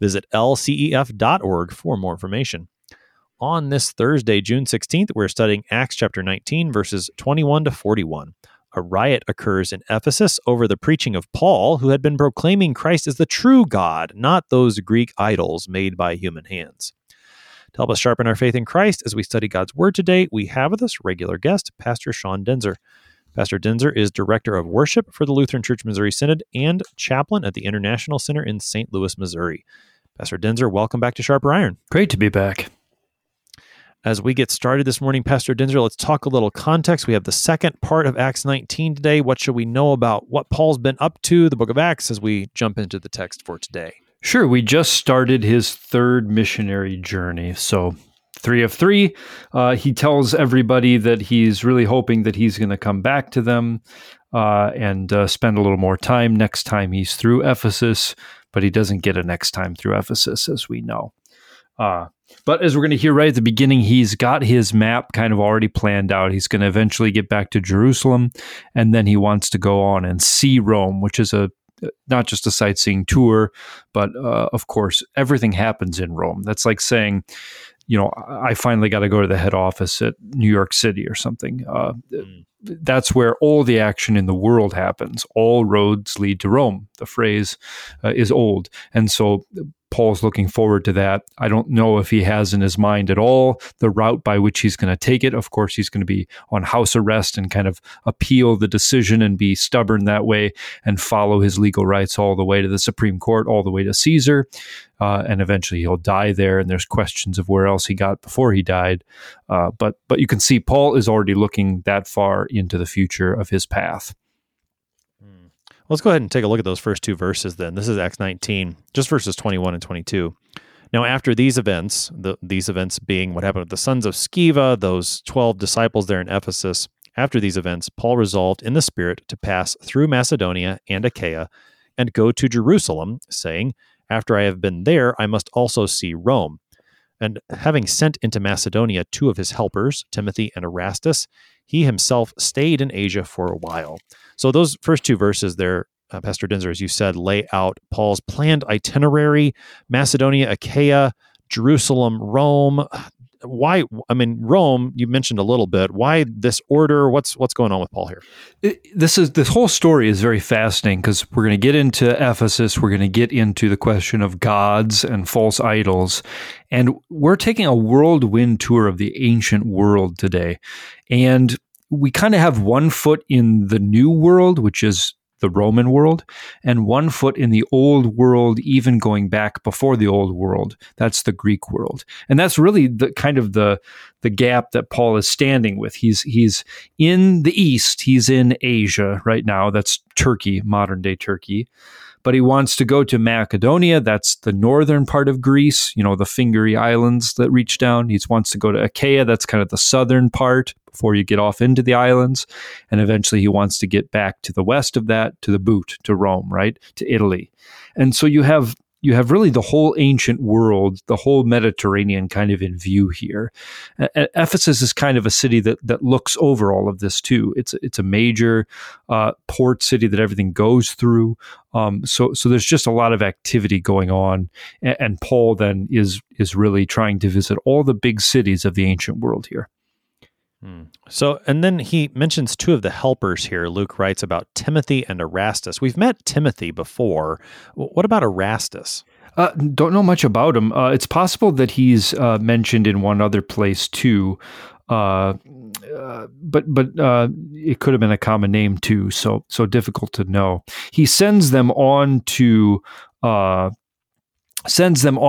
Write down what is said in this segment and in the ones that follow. Visit lcef.org for more information. On this Thursday, June 16th, we're studying Acts chapter 19, verses 21 to 41. A riot occurs in Ephesus over the preaching of Paul, who had been proclaiming Christ as the true God, not those Greek idols made by human hands. To help us sharpen our faith in Christ as we study God's Word today, we have with us regular guest, Pastor Sean Denzer. Pastor Denzer is Director of Worship for the Lutheran Church Missouri Synod and Chaplain at the International Center in St. Louis, Missouri. Pastor Denzer, welcome back to Sharper Iron. Great to be back. As we get started this morning, Pastor Denzer, let's talk a little context. We have the second part of Acts 19 today. What should we know about what Paul's been up to, the book of Acts, as we jump into the text for today? Sure. We just started his third missionary journey. So 3 of 3. He tells everybody that he's really hoping that he's going to come back to them and spend a little more time next time he's through Ephesus, but he doesn't get a next time through Ephesus, as we know. But as we're going to hear right at the beginning, he's got his map kind of already planned out. He's going to eventually get back to Jerusalem, and then he wants to go on and see Rome, which is not just a sightseeing tour, but of course, everything happens in Rome. That's like saying, you know, I finally got to go to the head office at New York City or something. That's where all the action in the world happens. All roads lead to Rome. The phrase is old. And so Paul's looking forward to that. I don't know if he has in his mind at all the route by which he's going to take it. Of course, he's going to be on house arrest and kind of appeal the decision and be stubborn that way and follow his legal rights all the way to the Supreme Court, all the way to Caesar. And eventually he'll die there. And there's questions of where else he got before he died. But you can see Paul is already looking that far into the future of his path. Let's go ahead and take a look at those first two verses then. This is Acts 19, just verses 21 and 22. Now, after these events, these events being what happened with the sons of Sceva, those 12 disciples there in Ephesus, after these events, Paul resolved in the Spirit to pass through Macedonia and Achaia and go to Jerusalem, saying, "After I have been there, I must also see Rome." And having sent into Macedonia 2 of his helpers, Timothy and Erastus, he himself stayed in Asia for a while. So those first two verses there, Pastor Denzer, as you said, lay out Paul's planned itinerary: Macedonia, Achaia, Jerusalem, Rome. Why? I mean, Rome, you mentioned a little bit. Why this order? What's going on with Paul here? This whole story is very fascinating because we're going to get into Ephesus. We're going to get into the question of gods and false idols. And we're taking a whirlwind tour of the ancient world today. And we kind of have one foot in the new world, which is the Roman world, and one foot in the old world, even going back before the old world. That's the Greek world. And that's really the kind of the gap that Paul is standing with. He's in the East. He's in Asia right now. That's Turkey, modern day Turkey. But he wants to go to Macedonia. That's the northern part of Greece, you know, the fingery islands that reach down. He wants to go to Achaia. That's kind of the southern part before you get off into the islands. And eventually he wants to get back to the west of that, to the boot, to Rome, right, to Italy. And so you have really the whole ancient world, the whole Mediterranean kind of in view here. Ephesus is kind of a city that looks over all of this too. It's a major port city that everything goes through. So there's just a lot of activity going on. And Paul then is really trying to visit all the big cities of the ancient world here. So, and then he mentions 2 of the helpers here. Luke writes about Timothy and Erastus. We've met Timothy before. What about Erastus? Don't know much about him. It's possible that he's mentioned in one other place too, but it could have been a common name too. So difficult to know. He sends them on to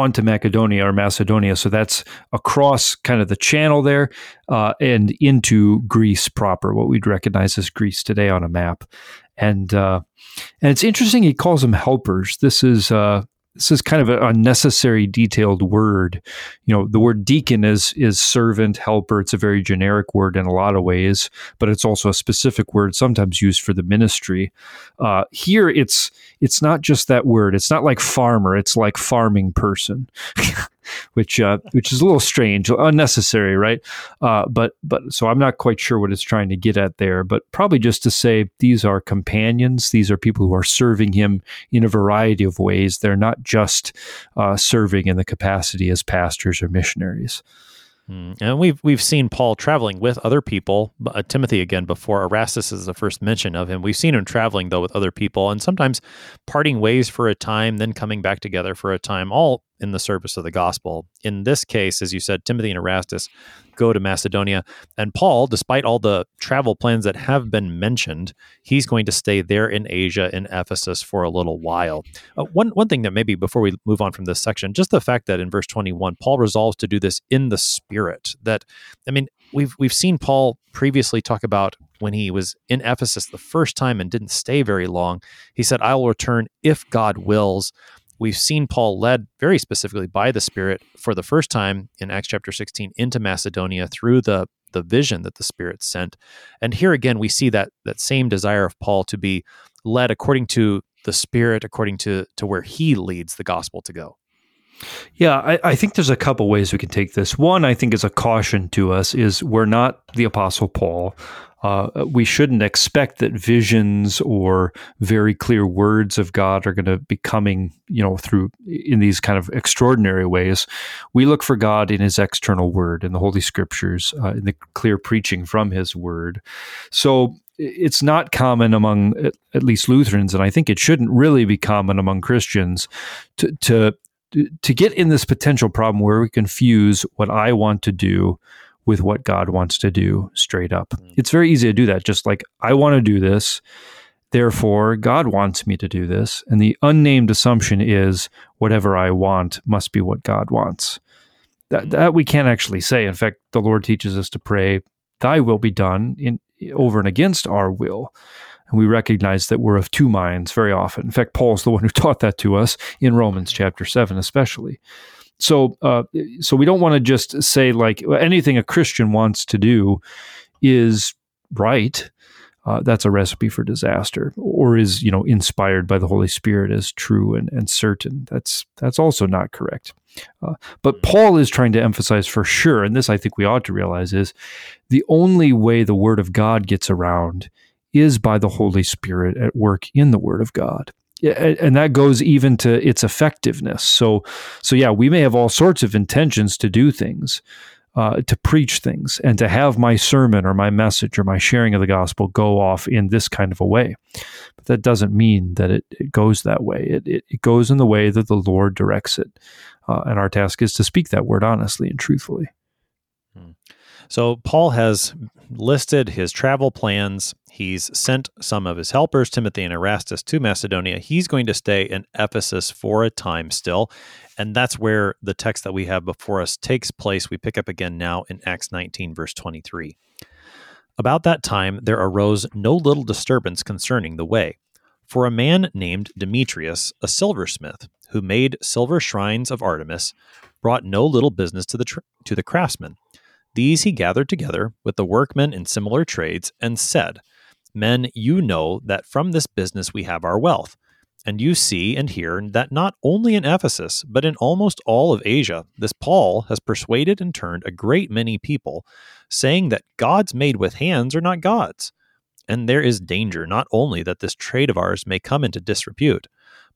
Macedonia or Macedonia. So that's across kind of the channel there and into Greece proper, what we'd recognize as Greece today on a map. And it's interesting he calls them helpers. This is This is kind of an unnecessary detailed word. You know, the word deacon is servant, helper. It's a very generic word in a lot of ways, but it's also a specific word sometimes used for the ministry. Here, it's not just that word. It's not like farmer. It's like farming person, which is a little strange, unnecessary, right? So I'm not quite sure what it's trying to get at there, but probably just to say these are companions. These are people who are serving him in a variety of ways. They're not just serving in the capacity as pastors or missionaries. And we've seen Paul traveling with other people, Timothy again before Erastus is the first mention of him. We've seen him traveling, though, with other people and sometimes parting ways for a time, then coming back together for a time, all in the service of the gospel. In this case, as you said, Timothy and Erastus go to Macedonia, and Paul, despite all the travel plans that have been mentioned, he's going to stay there in Asia, in Ephesus, for a little while. One thing that maybe before we move on from this section, just the fact that in verse 21, Paul resolves to do this in the Spirit. That, I mean, we've seen Paul previously talk about when he was in Ephesus the first time and didn't stay very long. He said, "I will return if God wills." We've seen Paul led very specifically by the Spirit for the first time in Acts chapter 16 into Macedonia through the vision that the Spirit sent. And here again, we see that same desire of Paul to be led according to the Spirit, according to where he leads the gospel to go. Yeah, I think there's a couple ways we can take this. One, I think, is a caution to us, is we're not the Apostle Paul. We shouldn't expect that visions or very clear words of God are going to be coming, through in these kind of extraordinary ways. We look for God in his external word, in the Holy Scriptures, in the clear preaching from his word. So it's not common among, at least Lutherans, and I think it shouldn't really be common among Christians to get in this potential problem where we confuse what I want to do with what God wants to do straight up. It's very easy to do that, just like, I want to do this, therefore God wants me to do this. And the unnamed assumption is whatever I want must be what God wants. That we can't actually say. In fact, the Lord teaches us to pray, thy will be done over and against our will. And we recognize that we're of two minds very often. In fact, Paul's the one who taught that to us in Romans chapter 7 especially. So we don't want to just say like anything a Christian wants to do is right. That's a recipe for disaster, or is, inspired by the Holy Spirit as true and certain. That's also not correct. But Paul is trying to emphasize for sure, and this I think we ought to realize, is the only way the Word of God gets around is by the Holy Spirit at work in the Word of God. And that goes even to its effectiveness. So yeah, we may have all sorts of intentions to do things, to preach things, and to have my sermon or my message or my sharing of the gospel go off in this kind of a way. But that doesn't mean that it goes that way. It goes in the way that the Lord directs it. And our task is to speak that word honestly and truthfully. So Paul has listed his travel plans. He's sent some of his helpers, Timothy and Erastus, to Macedonia. He's going to stay in Ephesus for a time still. And that's where the text that we have before us takes place. We pick up again now in Acts 19, verse 23. About that time, there arose no little disturbance concerning the way. For a man named Demetrius, a silversmith, who made silver shrines of Artemis, brought no little business to the craftsmen. These he gathered together with the workmen in similar trades and said, Men, you know that from this business we have our wealth, and you see and hear that not only in Ephesus, but in almost all of Asia, this Paul has persuaded and turned a great many people, saying that gods made with hands are not gods. And there is danger not only that this trade of ours may come into disrepute,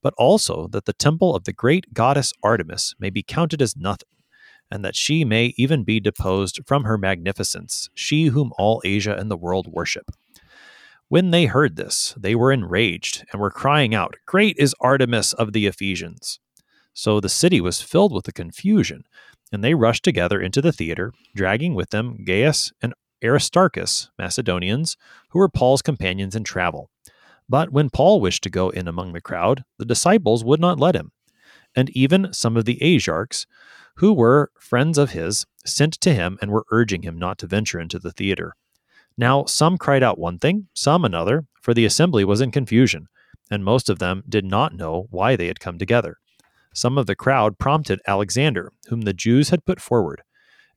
but also that the temple of the great goddess Artemis may be counted as nothing, and that she may even be deposed from her magnificence, she whom all Asia and the world worship. When they heard this, they were enraged and were crying out, Great is Artemis of the Ephesians! So the city was filled with a confusion, and they rushed together into the theater, dragging with them Gaius and Aristarchus, Macedonians, who were Paul's companions in travel. But when Paul wished to go in among the crowd, the disciples would not let him. And even some of the Asiarchs, who were friends of his, sent to him and were urging him not to venture into the theater. Now some cried out one thing, some another, for the assembly was in confusion, and most of them did not know why they had come together. Some of the crowd prompted Alexander, whom the Jews had put forward.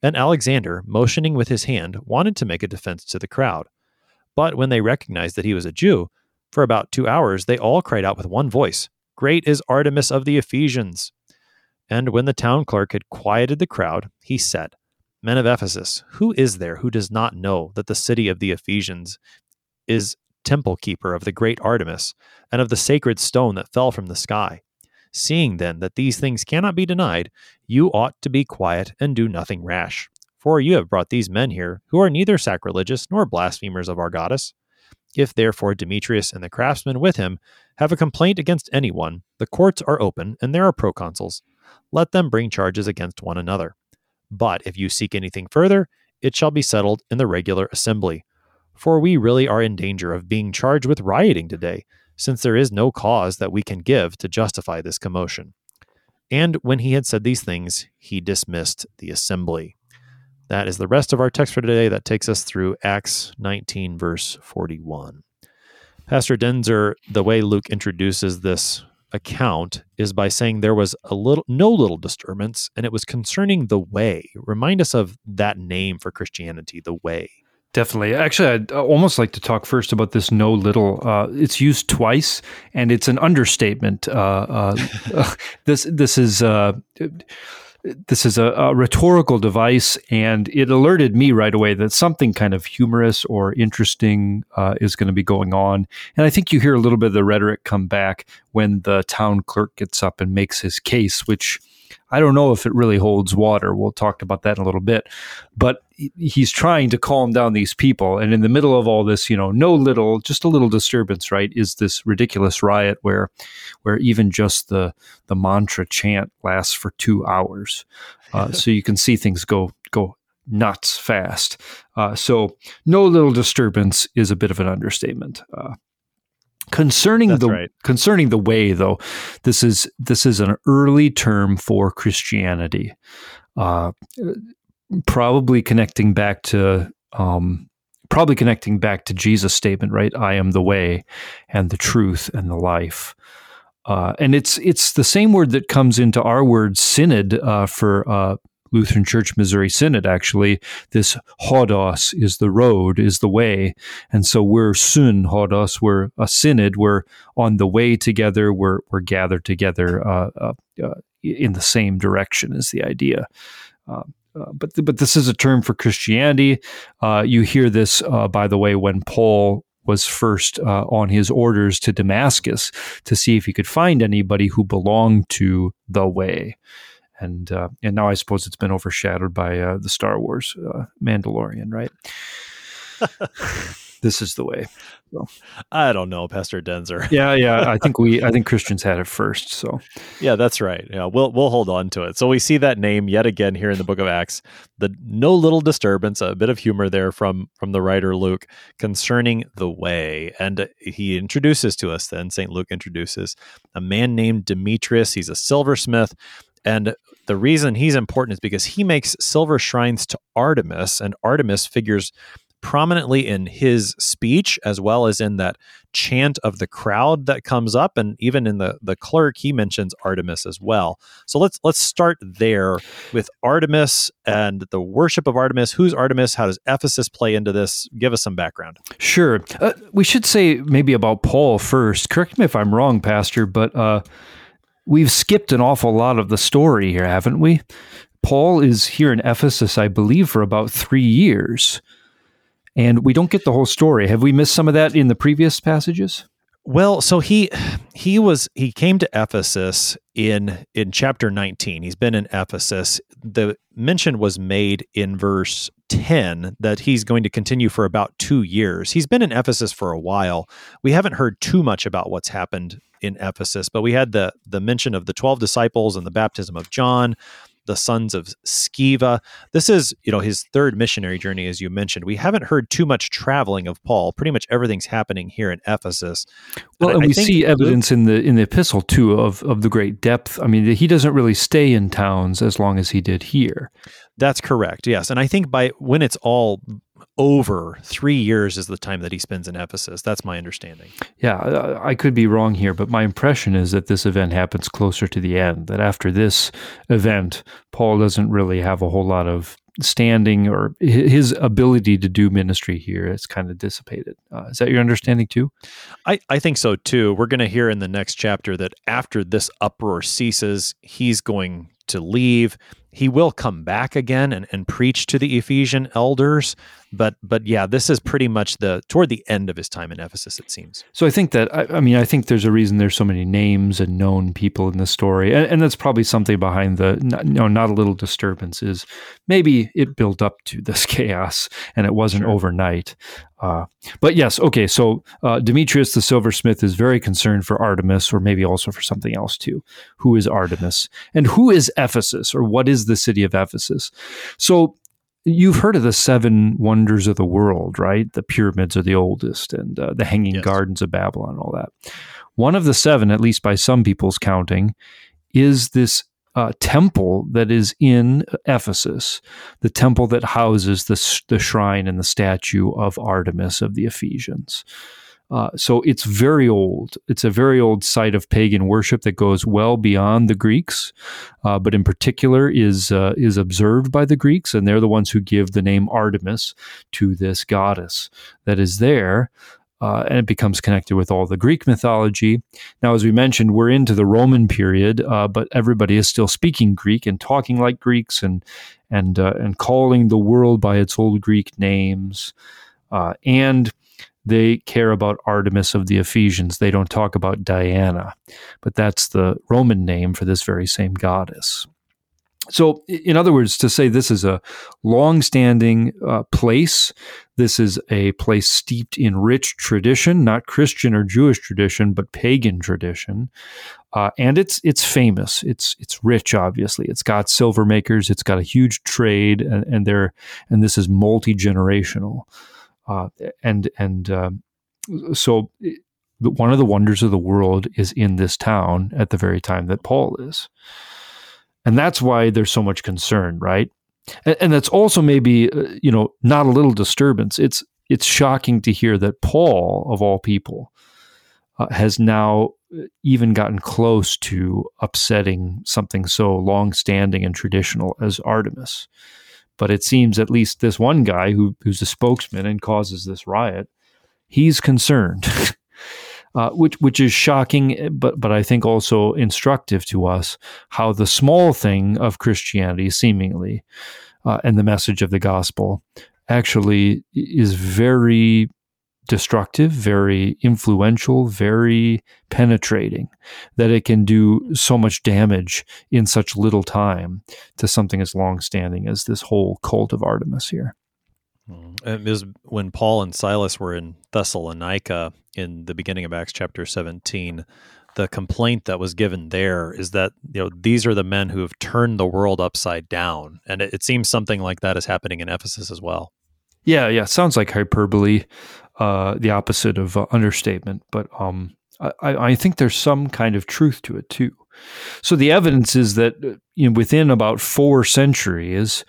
And Alexander, motioning with his hand, wanted to make a defense to the crowd. But when they recognized that he was a Jew, for about 2 hours they all cried out with one voice, "Great is Artemis of the Ephesians!" And when the town clerk had quieted the crowd, he said, "Men of Ephesus, who is there who does not know that the city of the Ephesians is temple keeper of the great Artemis and of the sacred stone that fell from the sky? Seeing then that these things cannot be denied, you ought to be quiet and do nothing rash. For you have brought these men here, who are neither sacrilegious nor blasphemers of our goddess. If therefore Demetrius and the craftsmen with him have a complaint against anyone, the courts are open and there are proconsuls. Let them bring charges against one another. But if you seek anything further, it shall be settled in the regular assembly. For we really are in danger of being charged with rioting today, since there is no cause that we can give to justify this commotion." And when he had said these things, he dismissed the assembly. That is the rest of our text for today. That takes us through Acts 19, verse 41. Pastor Denzer, the way Luke introduces this account is by saying there was no little disturbance, and it was concerning the way. Remind us of that name for Christianity, the way. Definitely. Actually, I'd almost like to talk first about this no little. It's used twice, and it's an understatement. This is a rhetorical device, and it alerted me right away that something kind of humorous or interesting is going to be going on. And I think you hear a little bit of the rhetoric come back when the town clerk gets up and makes his case, which I don't know if it really holds water. We'll talk about that in a little bit. But he's trying to calm down these people. And in the middle of all this, no little, just a little disturbance, right, is this ridiculous riot where even just the mantra chant lasts for 2 hours. So you can see things go nuts fast. So no little disturbance is a bit of an understatement. Concerning the way, though, this is an early term for Christianity, probably connecting back to Jesus' statement, right? I am the way, and the truth, and the life. And it's the same word that comes into our word synod for Lutheran Church Missouri Synod, actually. This hodos is the road, is the way. And so we're sun hodos, we're a synod, we're on the way together, we're gathered together in the same direction is the idea. But this is a term for Christianity. You hear this, by the way, when Paul was first on his orders to Damascus to see if he could find anybody who belonged to the way. And now I suppose it's been overshadowed by the Star Wars Mandalorian, right? This is the way. So. I don't know, Pastor Denzer. Yeah. I think Christians had it first. So yeah, that's right. Yeah, we'll hold on to it. So we see that name yet again here in the Book of Acts. The no little disturbance, a bit of humor there from the writer Luke concerning the way, and he introduces to us then. St. Luke introduces a man named Demetrius. He's a silversmith. And the reason he's important is because he makes silver shrines to Artemis, and Artemis figures prominently in his speech as well as in that chant of the crowd that comes up, and even in the clerk, he mentions Artemis as well. So let's start there with Artemis and the worship of Artemis. Who's Artemis? How does Ephesus play into this? Give us some background. Sure. We should say maybe about Paul first. Correct me if I'm wrong, Pastor, but... we've skipped an awful lot of the story here, haven't we? Paul is here in Ephesus, I believe, for about 3 years, and we don't get the whole story. Have we missed some of that in the previous passages? Well, so he came to Ephesus in chapter 19. He's been in Ephesus. The mention was made in verse 10 that he's going to continue for about 2 years. He's been in Ephesus for a while. We haven't heard too much about what's happened in Ephesus, but we had the mention of the 12 disciples and the baptism of John, the sons of Sceva. This is, his third missionary journey, as you mentioned. We haven't heard too much traveling of Paul. Pretty much everything's happening here in Ephesus. Well, and we see evidence in the epistle too of the great depth. I mean, he doesn't really stay in towns as long as he did here. That's correct. Yes, and I think by when it's all over 3 years is the time that he spends in Ephesus. That's my understanding. Yeah, I could be wrong here, but my impression is that this event happens closer to the end, that after this event, Paul doesn't really have a whole lot of standing, or his ability to do ministry here is kind of dissipated. Is that your understanding too? I think so too. We're going to hear in the next chapter that after this uproar ceases, he's going to leave. He will come back again and preach to the Ephesian elders. But yeah, this is pretty much toward the end of his time in Ephesus, it seems. So I think that, I think there's a reason there's so many names and known people in the story. And that's probably something behind not a little disturbance is maybe it built up to this chaos and it wasn't overnight. But yes, okay, so Demetrius the silversmith is very concerned for Artemis, or maybe also for something else too. Who is Artemis? And who is Ephesus, or what is the city of Ephesus? So you've heard of the seven wonders of the world, right? The pyramids are the oldest, and the hanging gardens of Babylon, all that. One of the seven, at least by some people's counting, is this temple that is in Ephesus, the temple that houses the shrine and the statue of Artemis of the Ephesians. So it's very old. It's a very old site of pagan worship that goes well beyond the Greeks, but in particular is observed by the Greeks, and they're the ones who give the name Artemis to this goddess that is there. And it becomes connected with all the Greek mythology. Now, as we mentioned, we're into the Roman period, but everybody is still speaking Greek and talking like Greeks and calling the world by its old Greek names. And they care about Artemis of the Ephesians. They don't talk about Diana, but that's the Roman name for this very same goddess. So, in other words, to say this is a long-standing place, this is a place steeped in rich tradition, not Christian or Jewish tradition, but pagan tradition, and it's famous. It's rich, obviously. It's got silver makers. It's got a huge trade, and this is multi-generational, so one of the wonders of the world is in this town at the very time that Paul is. And that's why there's so much concern, right? And that's also maybe, not a little disturbance. It's shocking to hear that Paul, of all people, has now even gotten close to upsetting something so long-standing and traditional as Artemis. But it seems at least this one guy who's a spokesman and causes this riot, he's concerned, which is shocking, but I think also instructive to us how the small thing of Christianity, seemingly, and the message of the gospel actually is very destructive, very influential, very penetrating, that it can do so much damage in such little time to something as long-standing as this whole cult of Artemis here. It was when Paul and Silas were in Thessalonica in the beginning of Acts chapter 17, the complaint that was given there is that these are the men who have turned the world upside down, and it seems something like that is happening in Ephesus as well. Yeah, sounds like hyperbole, the opposite of understatement, but I think there's some kind of truth to it too. So the evidence is that within about 4 centuries,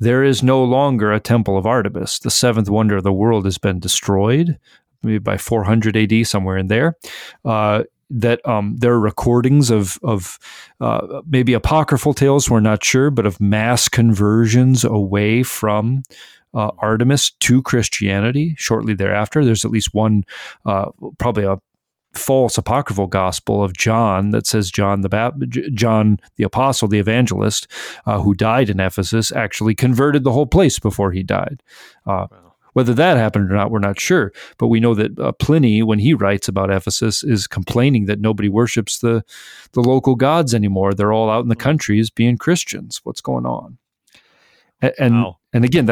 there is no longer a temple of Artemis. The seventh wonder of the world has been destroyed, maybe by 400 AD, somewhere in there. There are recordings of maybe apocryphal tales, we're not sure, but of mass conversions away from Artemis to Christianity shortly thereafter. There's at least one, probably a false apocryphal gospel of John that says John the apostle, the evangelist, who died in Ephesus, actually converted the whole place before he died. Wow. Whether that happened or not, we're not sure. But we know that Pliny, when he writes about Ephesus, is complaining that nobody worships the local gods anymore. They're all out in the countries being Christians. What's going on? And wow. And again,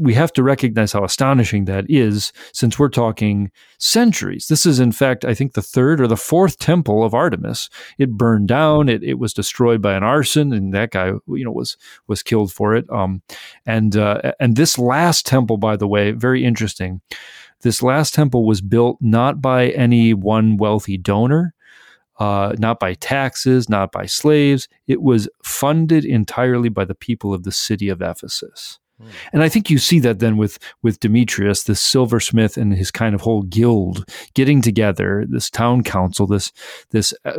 we have to recognize how astonishing that is, since we're talking centuries. This is, in fact, I think the third or the fourth temple of Artemis. It burned down. It was destroyed by an arson, and that guy, was killed for it. And this last temple, by the way, very interesting. This last temple was built not by any one wealthy donor. Not by taxes, not by slaves. It was funded entirely by the people of the city of Ephesus. And I think you see that then with Demetrius, the silversmith, and his kind of whole guild getting together, this town council, this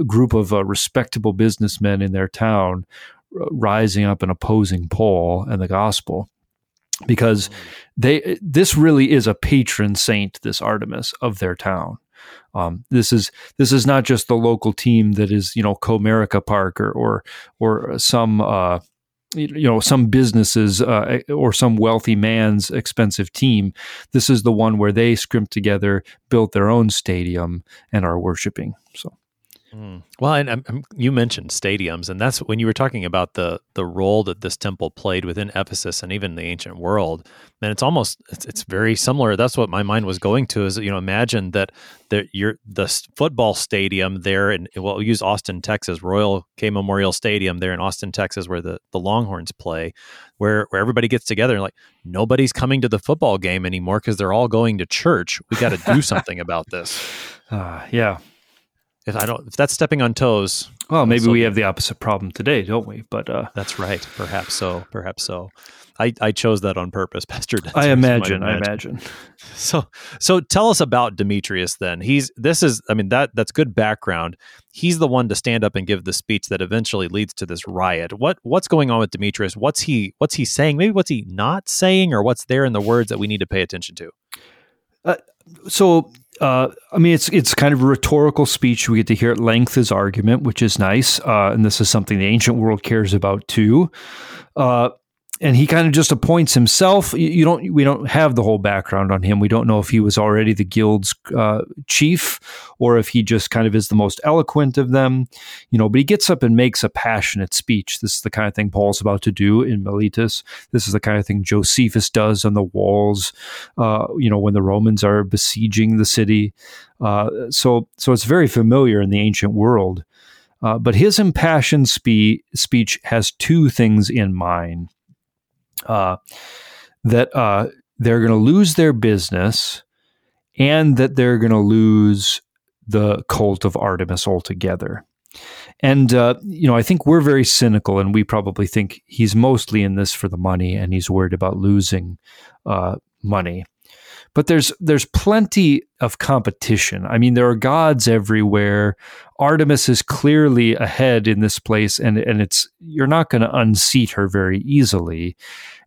group of respectable businessmen in their town rising up and opposing Paul and the gospel. Because this really is a patron saint, this Artemis, of their town. This is not just the local team that is, Comerica Park or some some businesses or some wealthy man's expensive team. This is the one where they scrimped together, built their own stadium, and are worshiping. So. Well, and you mentioned stadiums, and that's when you were talking about the role that this temple played within Ephesus and even the ancient world. And it's very similar. That's what my mind was going to is, imagine that the football stadium there, and we'll use Austin, Texas, Royal K Memorial Stadium there in Austin, Texas, where the Longhorns play, where everybody gets together and like, nobody's coming to the football game anymore because they're all going to church. We got to do something about this. Yeah. If that's stepping on toes. Well, maybe we have the opposite problem today, don't we? But that's right. Perhaps so. I chose that on purpose, Pastor Denzer. I imagine. So tell us about Demetrius then. That's good background. He's the one to stand up and give the speech that eventually leads to this riot. What's going on with Demetrius? What's he saying? Maybe what's he not saying, or what's there in the words that we need to pay attention to? It's kind of a rhetorical speech. We get to hear at length his argument, which is nice. And this is something the ancient world cares about too. And he kind of just appoints himself. We don't have the whole background on him. We don't know if he was already the guild's chief or if he just kind of is the most eloquent of them, but he gets up and makes a passionate speech. This is the kind of thing Paul's about to do in Miletus. This is the kind of thing Josephus does on the walls, when the Romans are besieging the city. So it's very familiar in the ancient world. But his impassioned speech has two things in mind. That they're going to lose their business and that they're going to lose the cult of Artemis altogether. And, I think we're very cynical, and we probably think he's mostly in this for the money and he's worried about losing money. But there's plenty of competition. I mean, there are gods everywhere. Artemis is clearly ahead in this place, and you're not going to unseat her very easily.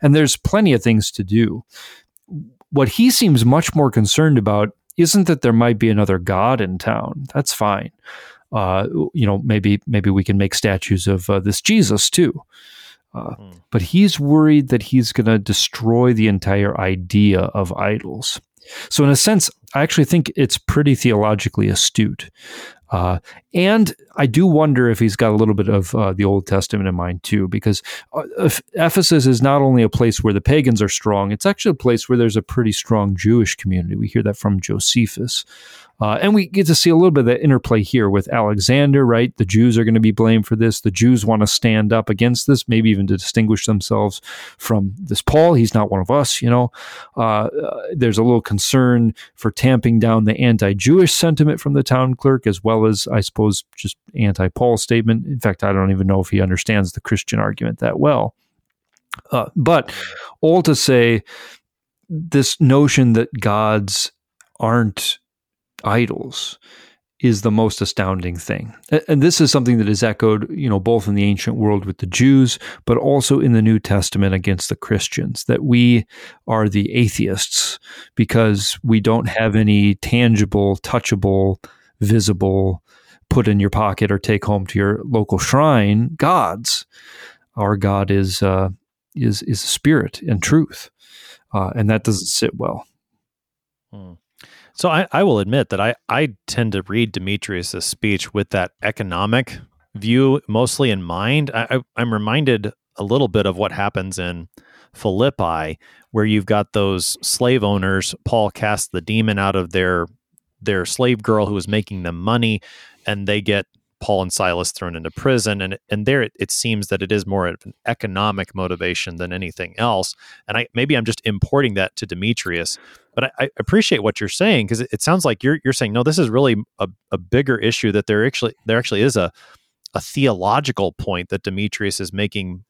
And there's plenty of things to do. What he seems much more concerned about isn't that there might be another god in town. That's fine. Maybe we can make statues of this Jesus too. But he's worried that he's going to destroy the entire idea of idols. So in a sense, I actually think it's pretty theologically astute. And I do wonder if he's got a little bit of the Old Testament in mind too, because Ephesus is not only a place where the pagans are strong, it's actually a place where there's a pretty strong Jewish community. We hear that from Josephus. And we get to see a little bit of that interplay here with Alexander, right? The Jews are going to be blamed for this. The Jews want to stand up against this, maybe even to distinguish themselves from this Paul. He's not one of us, There's a little concern for tamping down the anti-Jewish sentiment from the town clerk, as well as, I suppose, just anti-Paul statement. In fact, I don't even know if he understands the Christian argument that well. But all to say, this notion that gods aren't idols is the most astounding thing. And this is something that is echoed, both in the ancient world with the Jews, but also in the New Testament against the Christians, that we are the atheists because we don't have any tangible, touchable, visible, put in your pocket or take home to your local shrine gods. Our God is spirit and truth. And that doesn't sit well. So I will admit that I tend to read Demetrius' speech with that economic view mostly in mind. I'm reminded a little bit of what happens in Philippi, where you've got those slave owners. Paul casts the demon out of their slave girl who was making them money, and they get Paul and Silas thrown into prison. And there it seems that it is more of an economic motivation than anything else. And I'm just importing that to Demetrius. But I appreciate what you're saying, because it sounds like you're saying, no, this is really a bigger issue, that there actually is a theological point that Demetrius is making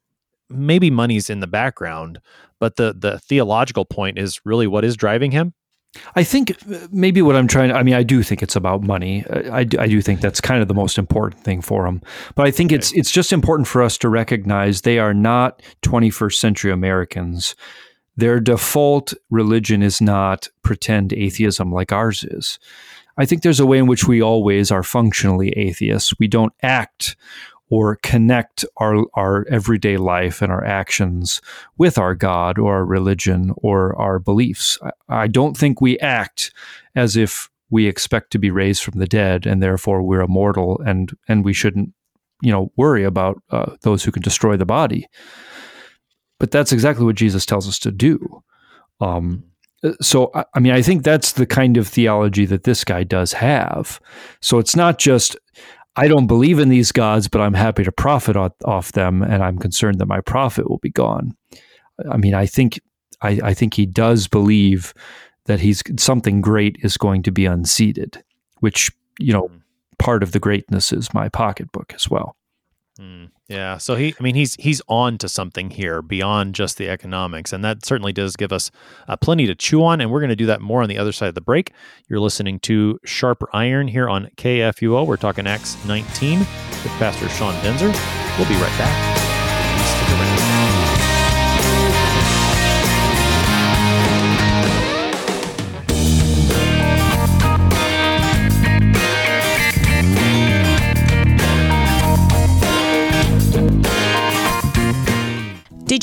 maybe money's in the background, but the theological point is really what is driving him? I think maybe what I'm trying to, I mean, I do think it's about money. I do think that's kind of the most important thing for them. But I think it's just important for us to recognize they are not 21st century Americans. Their default religion is not pretend atheism like ours is. I think there's a way in which we always are functionally atheists. We don't act or connect our everyday life and our actions with our God or our religion or our beliefs. I don't think we act as if we expect to be raised from the dead and therefore we're immortal and we shouldn't, worry about those who can destroy the body. But that's exactly what Jesus tells us to do. So, I mean, I think that's the kind of theology that this guy does have. So it's not just, I don't believe in these gods, but I'm happy to profit off them, and I'm concerned that my profit will be gone. I mean, I think he does believe that something great is going to be unseated, which, part of the greatness is my pocketbook as well. Yeah. So he's on to something here beyond just the economics. And that certainly does give us plenty to chew on. And we're going to do that more on the other side of the break. You're listening to Sharper Iron here on KFUO. We're talking Acts 19 with Pastor Sean Denzer. We'll be right back. Stick around. Did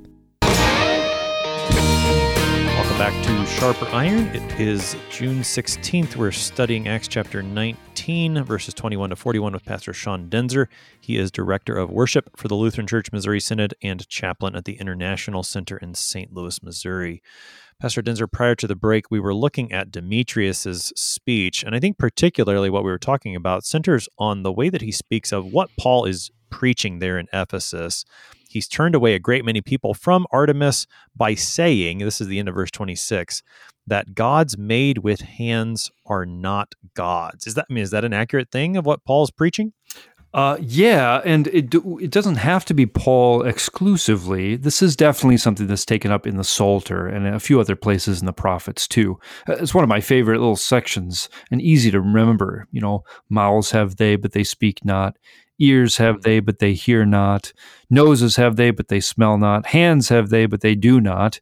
Back to Sharper Iron. It is June 16th. We're studying Acts chapter 19, verses 21 to 41 with Pastor Sean Denzer. He is Director of Worship for the Lutheran Church Missouri Synod and Chaplain at the International Center in St. Louis, Missouri. Pastor Denzer, prior to the break, we were looking at Demetrius's speech, and I think particularly what we were talking about centers on the way that he speaks of what Paul is preaching there in Ephesus. He's turned away a great many people from Artemis by saying, this is the end of verse 26, that gods made with hands are not gods. Is that an accurate thing of what Paul's preaching? Yeah, and it doesn't have to be Paul exclusively. This is definitely something that's taken up in the Psalter and a few other places in the prophets too. It's one of my favorite little sections and easy to remember. Mouths have they, but they speak not. Ears have they, but they hear not. Noses have they, but they smell not. Hands have they, but they do not.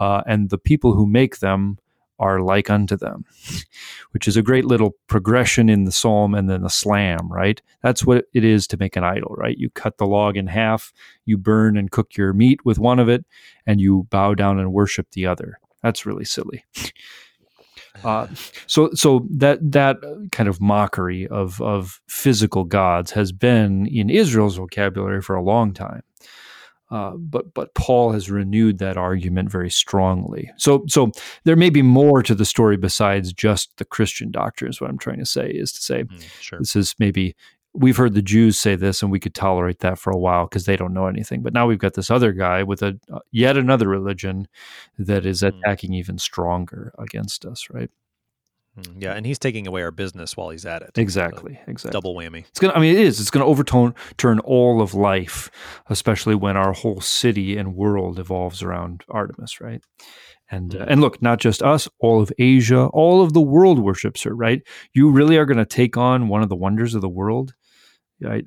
And the people who make them are like unto them, which is a great little progression in the psalm and then the slam, right? That's what it is to make an idol, right? You cut the log in half, you burn and cook your meat with one of it, and you bow down and worship the other. That's really silly. So that kind of mockery of physical gods has been in Israel's vocabulary for a long time, but Paul has renewed that argument very strongly. So there may be more to the story besides just the Christian doctrine. Is what I'm trying to say sure. This is maybe we've heard the Jews say this, and we could tolerate that for a while because they don't know anything. But now we've got this other guy with a yet another religion that is attacking even stronger against us, right? Yeah, and he's taking away our business while he's at it. Exactly. Double whammy. It's going to turn all of life, especially when our whole city and world evolves around Artemis, right? And look, not just us, all of Asia, all of the world worships her, right? You really are going to take on one of the wonders of the world? Right?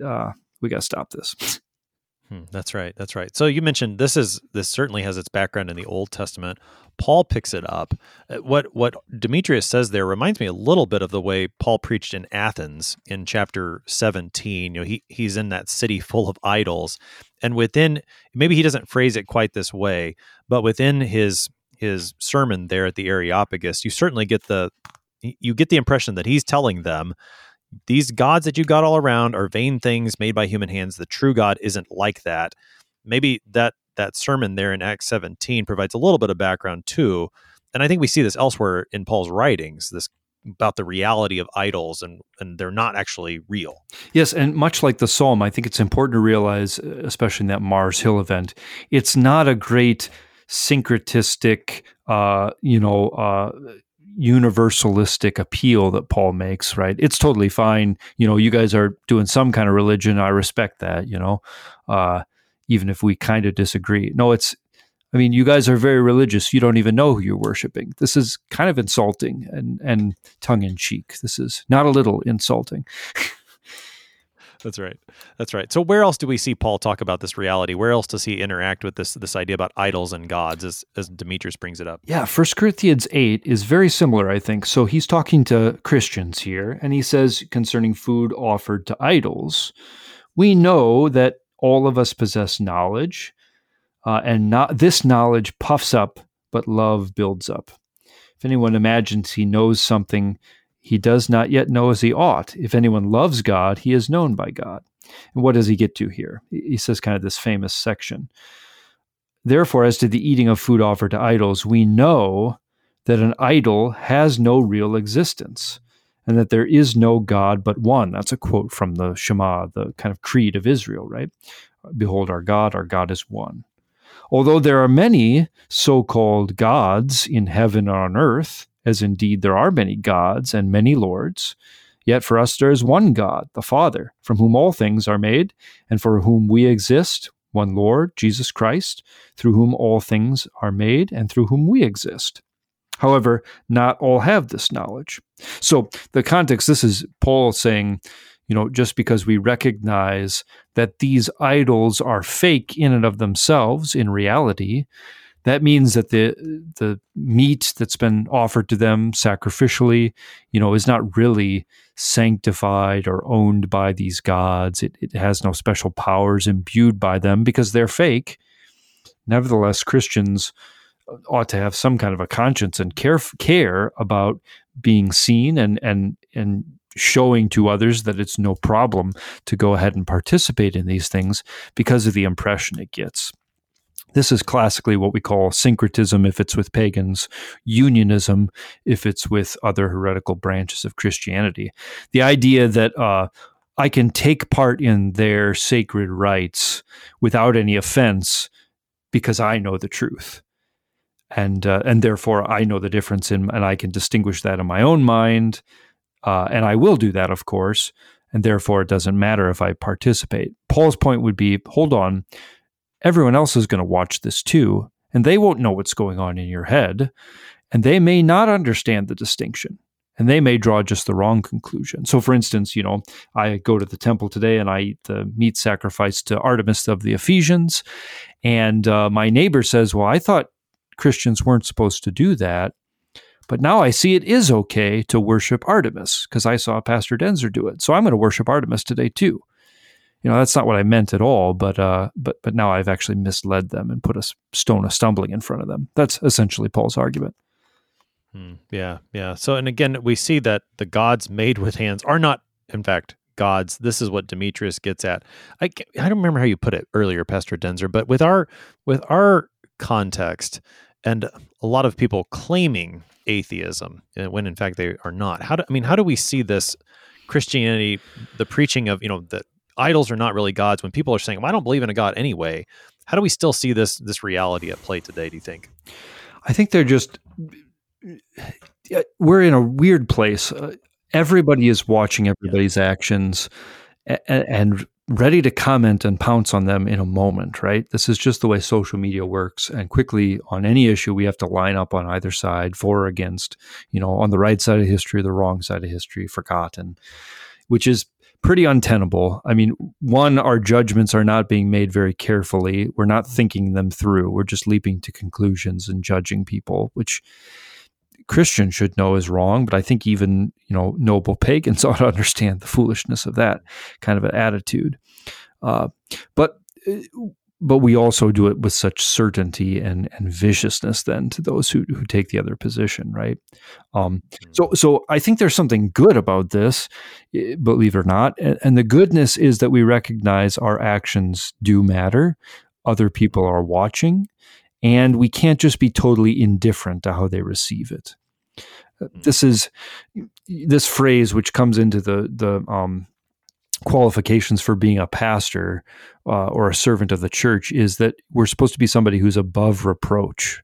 We got to stop this. That's right. So you mentioned this certainly has its background in the Old Testament. Paul picks it up. What Demetrius says there reminds me a little bit of the way Paul preached in Athens in chapter 17. He's in that city full of idols, and within, maybe he doesn't phrase it quite this way, but within his sermon there at the Areopagus, you certainly get the impression that he's telling them, these gods that you got all around are vain things made by human hands. The true God isn't like that. Maybe that that sermon there in Acts 17 provides a little bit of background too. And I think we see this elsewhere in Paul's writings, this about the reality of idols and they're not actually real. Yes, and much like the psalm, I think it's important to realize, especially in that Mars Hill event, it's not a great syncretistic, universalistic appeal that Paul makes, right? It's totally fine. You know, you guys are doing some kind of religion. I respect that, even if we kind of disagree. No, you guys are very religious. You don't even know who you're worshiping. This is kind of insulting and tongue-in-cheek. This is not a little insulting. That's right. So where else do we see Paul talk about this reality? Where else does he interact with this idea about idols and gods as Demetrius brings it up? Yeah, 1 Corinthians 8 is very similar, I think. So he's talking to Christians here, and he says concerning food offered to idols, we know that all of us possess knowledge, and not this knowledge puffs up, but love builds up. If anyone imagines he knows something, he does not yet know as he ought. If anyone loves God, he is known by God. And what does he get to here? He says kind of this famous section. Therefore, as to the eating of food offered to idols, we know that an idol has no real existence and that there is no God but one. That's a quote from the Shema, the kind of creed of Israel, right? Behold, our God is one. Although there are many so-called gods in heaven and on earth, as indeed there are many gods and many lords, yet for us there is one God, the Father, from whom all things are made, and for whom we exist, one Lord, Jesus Christ, through whom all things are made, and through whom we exist. However, not all have this knowledge. So the context, this is Paul saying, just because we recognize that these idols are fake in and of themselves in reality, that means that the meat that's been offered to them sacrificially, is not really sanctified or owned by these gods. It has no special powers imbued by them because they're fake. Nevertheless, Christians ought to have some kind of a conscience and care about being seen and showing to others that it's no problem to go ahead and participate in these things because of the impression it gets. This is classically what we call syncretism if it's with pagans, unionism if it's with other heretical branches of Christianity. The idea that I can take part in their sacred rites without any offense because I know the truth. And therefore I know the difference and I can distinguish that in my own mind. And I will do that, of course, and therefore it doesn't matter if I participate. Paul's point would be, hold on, everyone else is going to watch this too, and they won't know what's going on in your head, and they may not understand the distinction, and they may draw just the wrong conclusion. So for instance, I go to the temple today and I eat the meat sacrificed to Artemis of the Ephesians, and my neighbor says, well, I thought Christians weren't supposed to do that. But now I see it is okay to worship Artemis because I saw Pastor Denzer do it. So I'm going to worship Artemis today too. That's not what I meant at all, but now I've actually misled them and put a stone of stumbling in front of them. That's essentially Paul's argument. Yeah. So, and again, we see that the gods made with hands are not, in fact, gods. This is what Demetrius gets at. I don't remember how you put it earlier, Pastor Denzer, but with our context and a lot of people claiming atheism, when in fact they are not. How do we see this Christianity, the preaching of that idols are not really gods? When people are saying, well, "I don't believe in a god anyway," how do we still see this reality at play today? Do you think? I think they're just we're in a weird place. Everybody is watching everybody's actions and ready to comment and pounce on them in a moment, right? This is just the way social media works. And quickly on any issue, we have to line up on either side, for or against, on the right side of history, the wrong side of history, forgotten, which is pretty untenable. I mean, one, our judgments are not being made very carefully. We're not thinking them through. We're just leaping to conclusions and judging people, which Christians should know is wrong, but I think even, noble pagans ought to understand the foolishness of that kind of an attitude. But we also do it with such certainty and viciousness then to those who take the other position, right? So I think there's something good about this, believe it or not. And the goodness is that we recognize our actions do matter. other people are watching, and we can't just be totally indifferent to how they receive it. This is this phrase which comes into the qualifications for being a pastor or a servant of the church is that we're supposed to be somebody who's above reproach.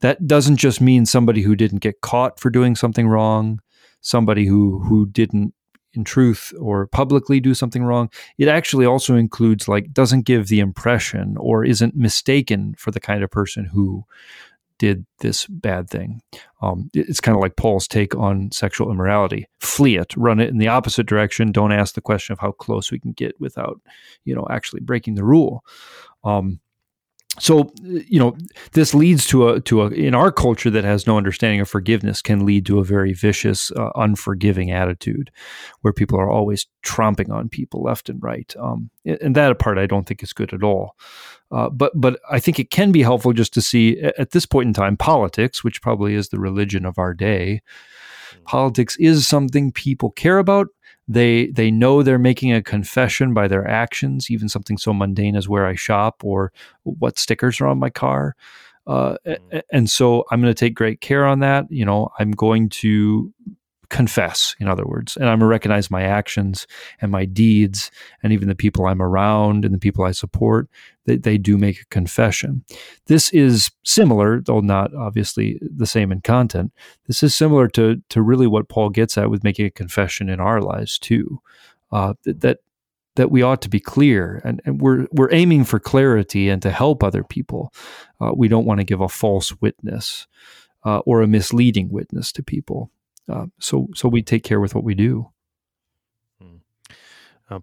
That doesn't just mean somebody who didn't get caught for doing something wrong, somebody who didn't in truth or publicly do something wrong. It actually also includes like doesn't give the impression or isn't mistaken for the kind of person who did this bad thing. It's kind of like Paul's take on sexual immorality. Flee it, run it in the opposite direction. Don't ask the question of how close we can get without, actually breaking the rule. So, this leads to a in our culture that has no understanding of forgiveness can lead to a very vicious, unforgiving attitude where people are always tromping on people left and right. And that part I don't think is good at all. But I think it can be helpful just to see at this point in time, politics, which probably is the religion of our day, politics is something people care about. They know they're making a confession by their actions, even something so mundane as where I shop or what stickers are on my car. And so I'm going to take great care on that. I'm going to confess, in other words, and I'm going to recognize my actions and my deeds and even the people I'm around and the people I support, they do make a confession. This is similar, though not obviously the same in content. This is similar to really what Paul gets at with making a confession in our lives too, that we ought to be clear and we're aiming for clarity and to help other people. We don't want to give a false witness or a misleading witness to people. So we take care with what we do.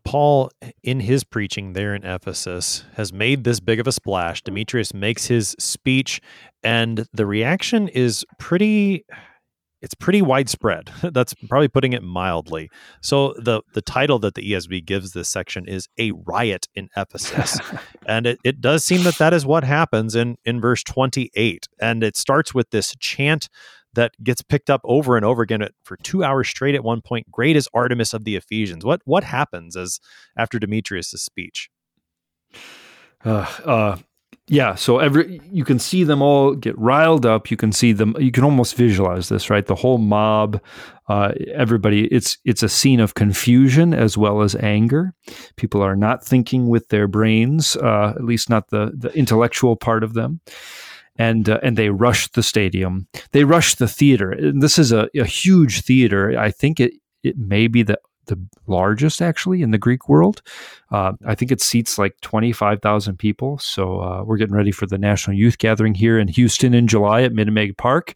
Paul, in his preaching there in Ephesus, has made this big of a splash. Demetrius makes his speech, and the reaction is pretty widespread. That's probably putting it mildly. So the title that the ESV gives this section is A Riot in Ephesus. And it does seem that is what happens in verse 28. And it starts with this chant that gets picked up over and over again for 2 hours straight at one point. Great is Artemis of the Ephesians. What happens after Demetrius's speech? Yeah. So you can see them all get riled up. You can see them. You can almost visualize this, right? The whole mob, everybody. It's a scene of confusion as well as anger. People are not thinking with their brains, at least not the intellectual part of them. And they rushed the stadium. They rushed the theater. And this is a huge theater. I think it may be the largest actually in the Greek world. I think it seats like 25,000 people. So we're getting ready for the National Youth Gathering here in Houston in July at Minute Maid Park.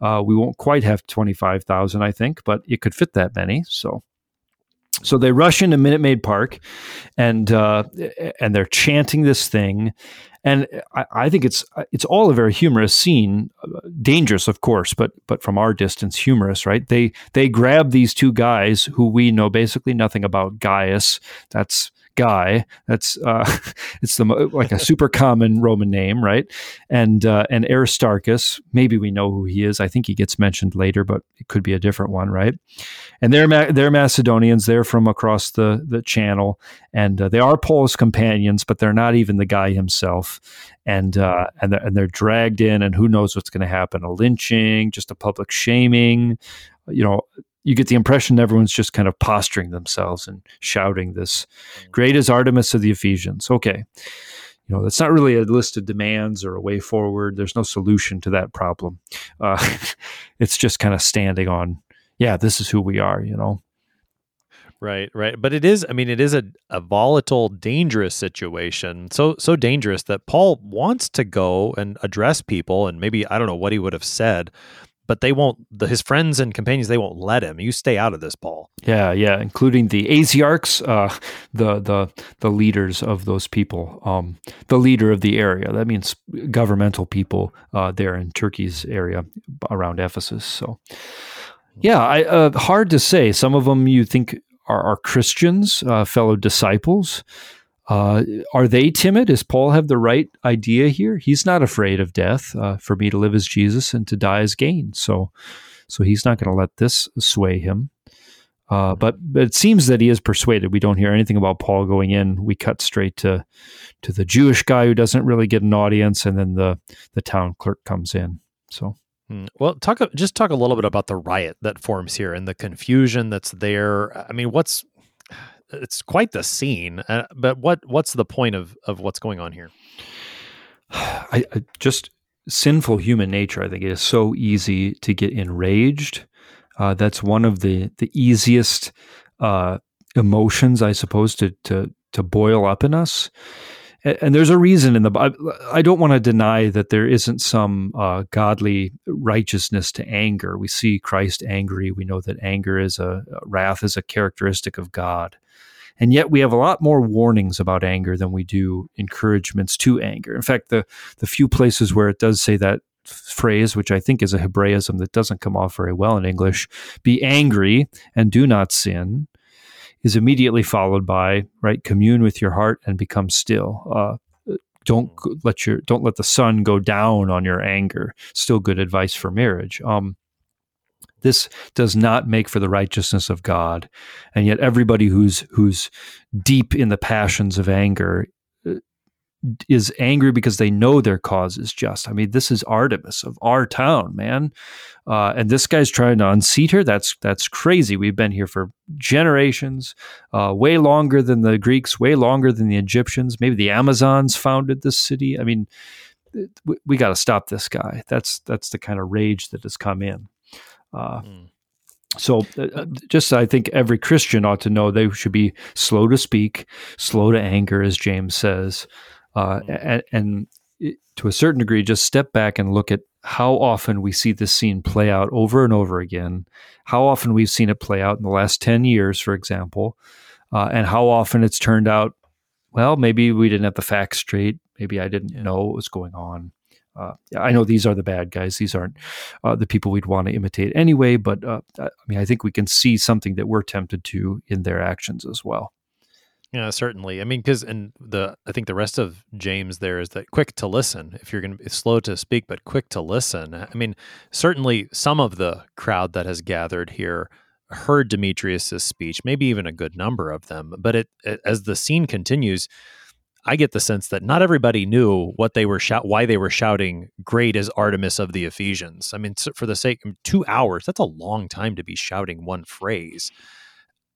We won't quite have 25,000, I think, but it could fit that many. So they rush into Minute Maid Park, and they're chanting this thing. And I think it's all a very humorous scene, dangerous, of course, but from our distance, humorous, right? They grab these two guys who we know basically nothing about. Gaius, that's Guy. That's it's like a super common Roman name, right? And Aristarchus, maybe we know who he is. I think he gets mentioned later, but it could be a different one, right? And they're Macedonians. They're from across the channel, and they are Paul's companions, but they're not even the guy himself. And they're dragged in, and who knows what's going to happen? A lynching, just a public shaming. You get the impression everyone's just kind of posturing themselves and shouting this, great is Artemis of the Ephesians. Okay. That's not really a list of demands or a way forward. There's no solution to that problem. It's just kind of standing on, yeah, this is who we are, Right. But it is a volatile, dangerous situation. So dangerous that Paul wants to go and address people, and maybe, I don't know what he would have said, but they won't, his friends and companions, they won't let him. You stay out of this, Paul. Yeah, including the Asiarchs, the leaders of those people, the leader of the area. That means governmental people there in Turkey's area around Ephesus. So, yeah, hard to say. Some of them you think are Christians, fellow disciples. Are they timid? Does Paul have the right idea here? He's not afraid of death. For me to live is Jesus and to die is gain. So he's not going to let this sway him. But it seems that he is persuaded. We don't hear anything about Paul going in. We cut straight to the Jewish guy who doesn't really get an audience, and then the town clerk comes in. So, well, talk a little bit about the riot that forms here and the confusion that's there. I mean, it's quite the scene. But what's the point of what's going on here? I just sinful human nature. I think it is so easy to get enraged. That's one of the easiest emotions, I suppose, to boil up in us. And there's a reason in the Bible. I don't want to deny that there isn't some godly righteousness to anger. We see Christ angry. We know that anger is wrath is a characteristic of God. And yet we have a lot more warnings about anger than we do encouragements to anger. In fact, the few places where it does say that phrase, which I think is a Hebraism that doesn't come off very well in English, be angry and do not sin, is immediately followed by, right, commune with your heart and become still. Don't let the sun go down on your anger. Still good advice for marriage. This does not make for the righteousness of God. And yet everybody who's deep in the passions of anger is angry because they know their cause is just. I mean, this is Artemis of our town, man. And this guy's trying to unseat her. That's crazy. We've been here for generations, way longer than the Greeks, way longer than the Egyptians. Maybe the Amazons founded this city. I mean, we got to stop this guy. That's the kind of rage that has come in. So I think every Christian ought to know they should be slow to speak, slow to anger, as James says. And to a certain degree, just step back and look at how often we see this scene play out over and over again, how often we've seen it play out in the last 10 years, for example, and how often it's turned out, well, maybe we didn't have the facts straight. Maybe I didn't know what was going on. I know these are the bad guys. These aren't the people we'd want to imitate anyway, but I mean, I think we can see something that we're tempted to in their actions as well. Yeah, certainly. I mean, I think the rest of James there is that quick to listen. If you're going to be slow to speak, but quick to listen. I mean, certainly some of the crowd that has gathered here heard Demetrius's speech, maybe even a good number of them. But as the scene continues, I get the sense that not everybody knew what they were why they were shouting, "Great is Artemis of the Ephesians." I mean, for the sake of 2 hours, that's a long time to be shouting one phrase.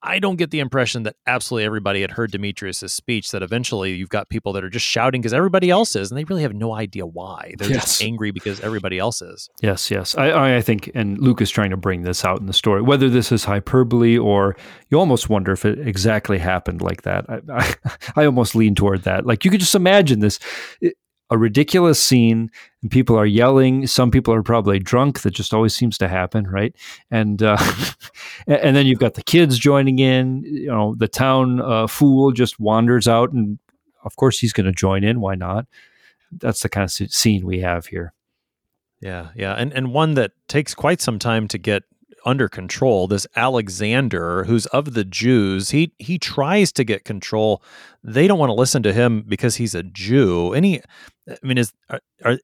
I don't get the impression that absolutely everybody had heard Demetrius's speech, that eventually you've got people that are just shouting because everybody else is, and they really have no idea why. They're just angry because everybody else is. Yes. I think, and Luke is trying to bring this out in the story, whether this is hyperbole or you almost wonder if it exactly happened like that. I almost lean toward that. Like, you could just imagine this. A ridiculous scene, and people are yelling. Some people are probably drunk. That just always seems to happen, right? And and then you've got the kids joining in. You know, the town fool just wanders out, and of course he's going to join in. Why not? That's the kind of scene we have here. Yeah, and one that takes quite some time to get under control. This Alexander, who's of the Jews, he tries to get control. They don't want to listen to him because he's a Jew.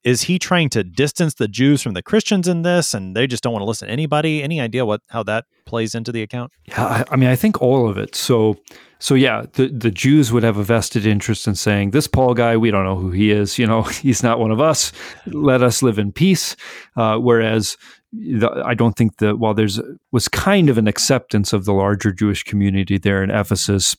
Is he trying to distance the Jews from the Christians in this, and they just don't want to listen to anybody? Any idea how that plays into the account? Yeah, I think all of it. So yeah, the Jews would have a vested interest in saying, this Paul guy, we don't know who he is. You know, he's not one of us. Let us live in peace. Whereas I don't think that while there was kind of an acceptance of the larger Jewish community there in Ephesus,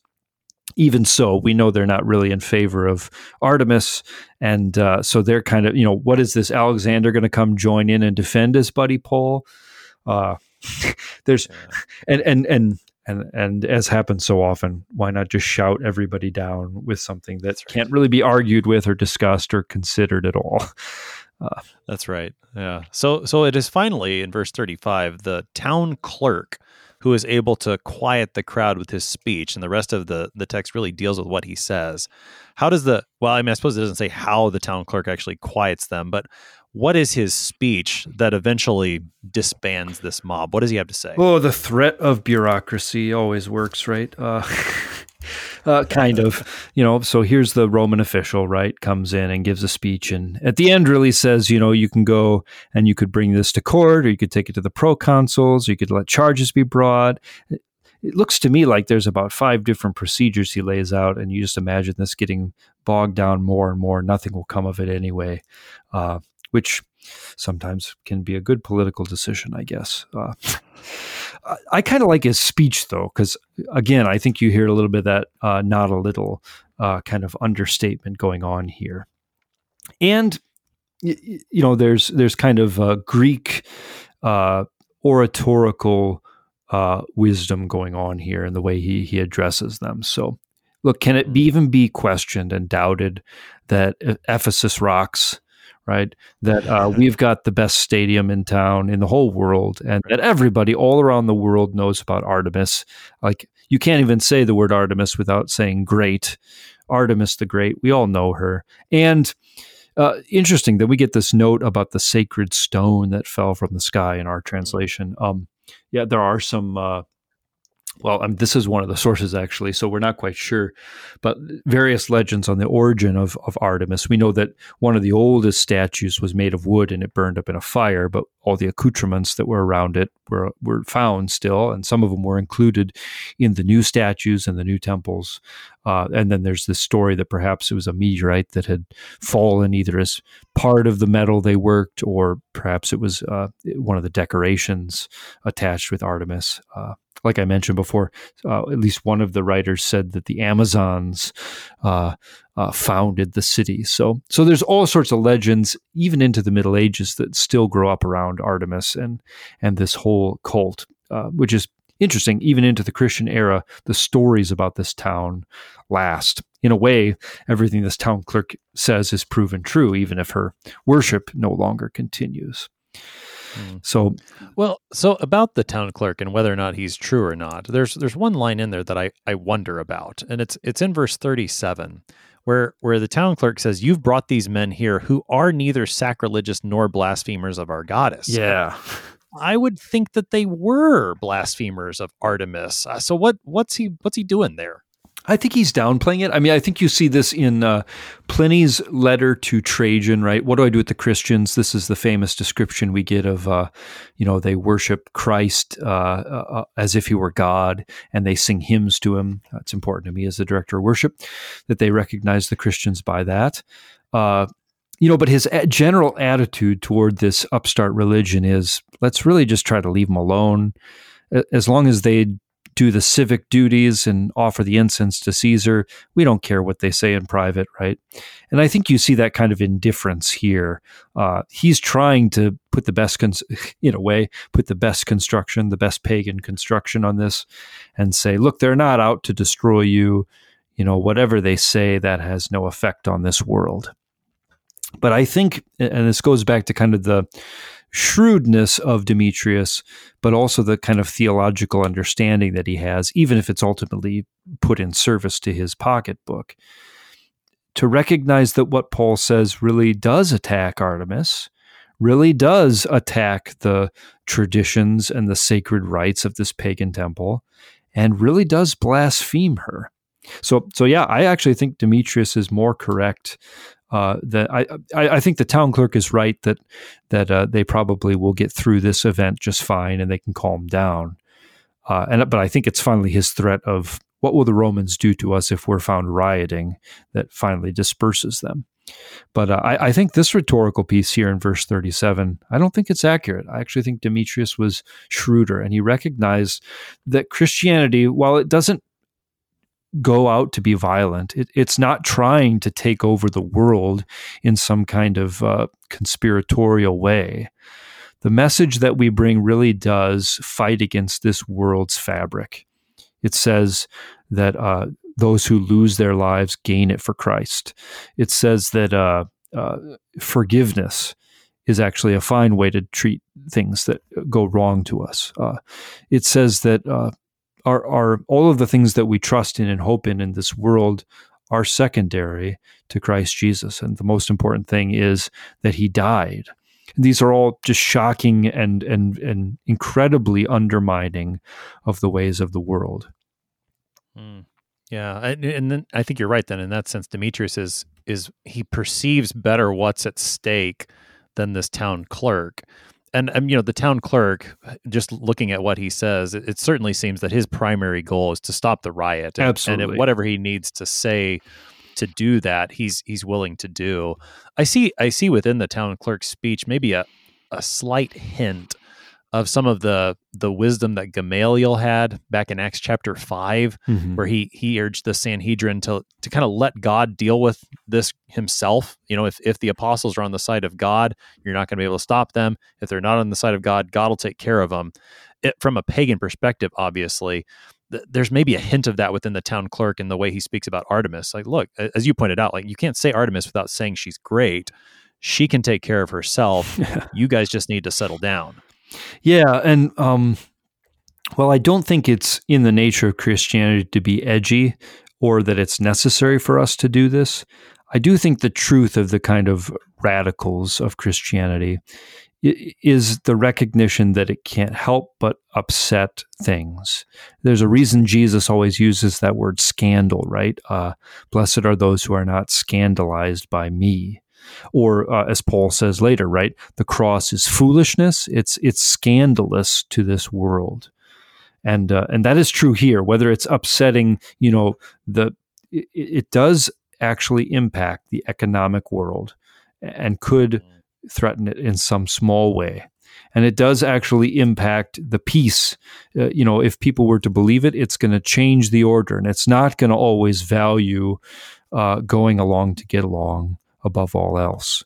even so, we know they're not really in favor of Artemis. And so they're kind of, what is this Alexander going to come join in and defend his buddy Paul? And as happens so often, why not just shout everybody down with something that can't really be argued with or discussed or considered at all? That's right. Yeah. So it is finally in verse 35, the town clerk who is able to quiet the crowd with his speech, and the rest of the text really deals with what he says. How does I suppose it doesn't say how the town clerk actually quiets them, but what is his speech that eventually disbands this mob? What does he have to say? Oh, the threat of bureaucracy always works, right? Kind of, so here's the Roman official, right, comes in and gives a speech, and at the end really says, you can go and you could bring this to court, or you could take it to the proconsuls, or you could let charges be brought. It looks to me like there's about 5 different procedures he lays out, and you just imagine this getting bogged down more and more. Nothing will come of it anyway, which sometimes can be a good political decision, I guess. I kind of like his speech, though, because, again, I think you hear a little bit of that not a little kind of understatement going on here. And, you know, there's kind of a Greek oratorical wisdom going on here in the way he addresses them. So, look, can it even be questioned and doubted that Ephesus rocks, right? That we've got the best stadium in town, in the whole world, and that everybody all around the world knows about Artemis. Like, you can't even say the word Artemis without saying great. Artemis the Great, we all know her. And interesting that we get this note about the sacred stone that fell from the sky in our translation. Yeah, there are some, this is one of the sources actually, so we're not quite sure, but various legends on the origin of Artemis. We know that one of the oldest statues was made of wood and it burned up in a fire, but all the accoutrements that were around it were found still, and some of them were included in the new statues and the new temples. And then there's this story that perhaps it was a meteorite that had fallen either as part of the metal they worked, or perhaps it was one of the decorations attached with Artemis. Like I mentioned before, at least one of the writers said that the Amazons founded the city. So there's all sorts of legends, even into the Middle Ages, that still grow up around Artemis and this whole cult, which is interesting. Even into the Christian era, the stories about this town last. In a way, everything this town clerk says is proven true, even if her worship no longer continues. Mm. So about the town clerk and whether or not he's true or not, there's one line in there that I wonder about, and it's in verse 37, where the town clerk says, "You've brought these men here who are neither sacrilegious nor blasphemers of our goddess." Yeah. I would think that they were blasphemers of Artemis. So what's he doing there? I think he's downplaying it. I mean, I think you see this in Pliny's letter to Trajan, right? What do I do with the Christians? This is the famous description we get of, they worship Christ as if he were God, and they sing hymns to him. It's important to me as the director of worship that they recognize the Christians by that. But his general attitude toward this upstart religion is, let's really just try to leave them alone. As long as they do the civic duties and offer the incense to Caesar, we don't care what they say in private, right? And I think you see that kind of indifference here. He's trying to put the best, the best pagan construction on this and say, look, they're not out to destroy you. You know, whatever they say, that has no effect on this world. But I think, and this goes back to kind of the shrewdness of Demetrius, but also the kind of theological understanding that he has, even if it's ultimately put in service to his pocketbook, to recognize that what Paul says really does attack Artemis, really does attack the traditions and the sacred rites of this pagan temple, and really does blaspheme her. So yeah, I actually think Demetrius is more correct. I think the town clerk is right that they probably will get through this event just fine and they can calm down. But I think it's finally his threat of what will the Romans do to us if we're found rioting that finally disperses them. But I think this rhetorical piece here in verse 37, I don't think it's accurate. I actually think Demetrius was shrewder, and he recognized that Christianity, while it doesn't go out to be violent, It's not trying to take over the world in some kind of conspiratorial way. The message that we bring really does fight against this world's fabric. It says that those who lose their lives gain it for Christ. It says that forgiveness is actually a fine way to treat things that go wrong to us. It says that Are all of the things that we trust in and hope in this world are secondary to Christ Jesus. And the most important thing is that he died. And these are all just shocking and incredibly undermining of the ways of the world. Mm. Yeah. And then I think you're right then. In that sense, Demetrius is he perceives better what's at stake than this town clerk. And you know, the town clerk, just looking at what he says, it certainly seems that his primary goal is to stop the riot. And, absolutely. And whatever he needs to say to do that, he's willing to do. I see within the town clerk's speech maybe a slight hint of some of the wisdom that Gamaliel had back in Acts chapter 5, mm-hmm. where he urged the Sanhedrin to kind of let God deal with this himself. You know, if the apostles are on the side of God, you're not going to be able to stop them. If they're not on the side of God, God will take care of them. From a pagan perspective, obviously, there's maybe a hint of that within the town clerk in the way he speaks about Artemis. Like, look, as you pointed out, like, you can't say Artemis without saying she's great. She can take care of herself. You guys just need to settle down. Yeah, and well, I don't think it's in the nature of Christianity to be edgy or that it's necessary for us to do this. I do think the truth of the kind of radicals of Christianity is the recognition that it can't help but upset things. There's a reason Jesus always uses that word scandal, right? Blessed are those who are not scandalized by me. Or as Paul says later, right? The cross is foolishness. It's scandalous to this world, and that is true here. Whether it's upsetting, you know, it does actually impact the economic world, and could threaten it in some small way. And it does actually impact the peace. You know, if people were to believe it, it's going to change the order, and it's not going to always value going along to get along above all else.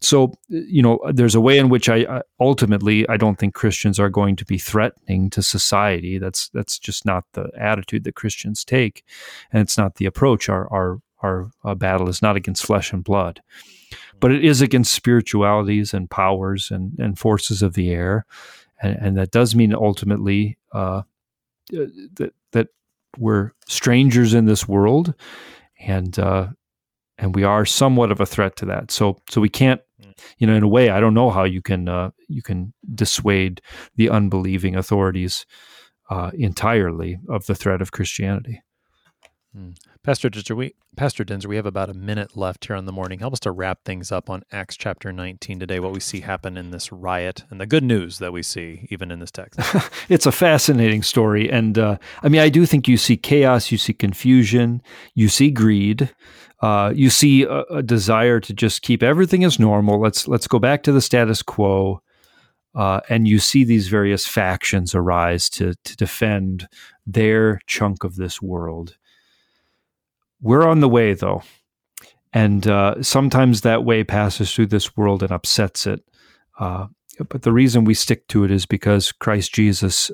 So, you know, there's a way in which I don't think Christians are going to be threatening to society. That's just not the attitude that Christians take, and it's not the approach. Our battle is not against flesh and blood, but it is against spiritualities and powers and forces of the air, and that does mean ultimately that we're strangers in this world, and we are somewhat of a threat to that. So we can't, you know, in a way, I don't know how you can dissuade the unbelieving authorities entirely of the threat of Christianity. Pastor Denzer, we have about a minute left here on the morning. Help us to wrap things up on Acts chapter 19 today, what we see happen in this riot and the good news that we see even in this text. It's a fascinating story. And I mean, I do think you see chaos, you see confusion, you see greed, you see a desire to just keep everything as normal. Let's go back to the status quo. And you see these various factions arise to defend their chunk of this world. We're on the way, though, and sometimes that way passes through this world and upsets it. But the reason we stick to it is because Christ Jesus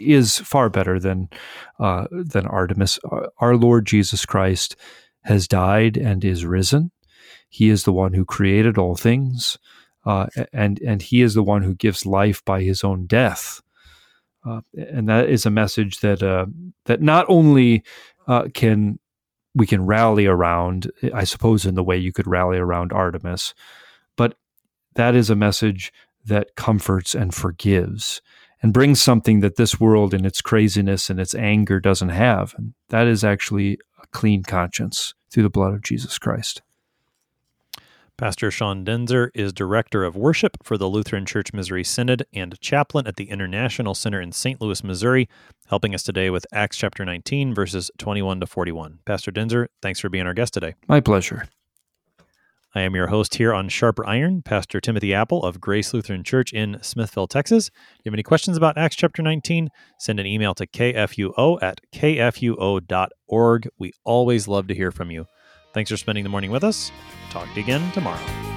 is far better than Artemis. Our Lord Jesus Christ has died and is risen. He is the one who created all things, and he is the one who gives life by his own death. And that is a message that not only we can rally around, I suppose, in the way you could rally around Artemis, but that is a message that comforts and forgives and brings something that this world in its craziness and its anger doesn't have. And that is actually a clean conscience through the blood of Jesus Christ. Pastor Sean Denzer is Director of Worship for the Lutheran Church Missouri Synod and Chaplain at the International Center in St. Louis, Missouri, helping us today with Acts chapter 19, verses 21 to 41. Pastor Denzer, thanks for being our guest today. My pleasure. I am your host here on Sharper Iron, Pastor Timothy Apple of Grace Lutheran Church in Smithville, Texas. If you have any questions about Acts chapter 19, send an email to kfuo@kfuo.org. We always love to hear from you. Thanks for spending the morning with us. Talk to you again tomorrow.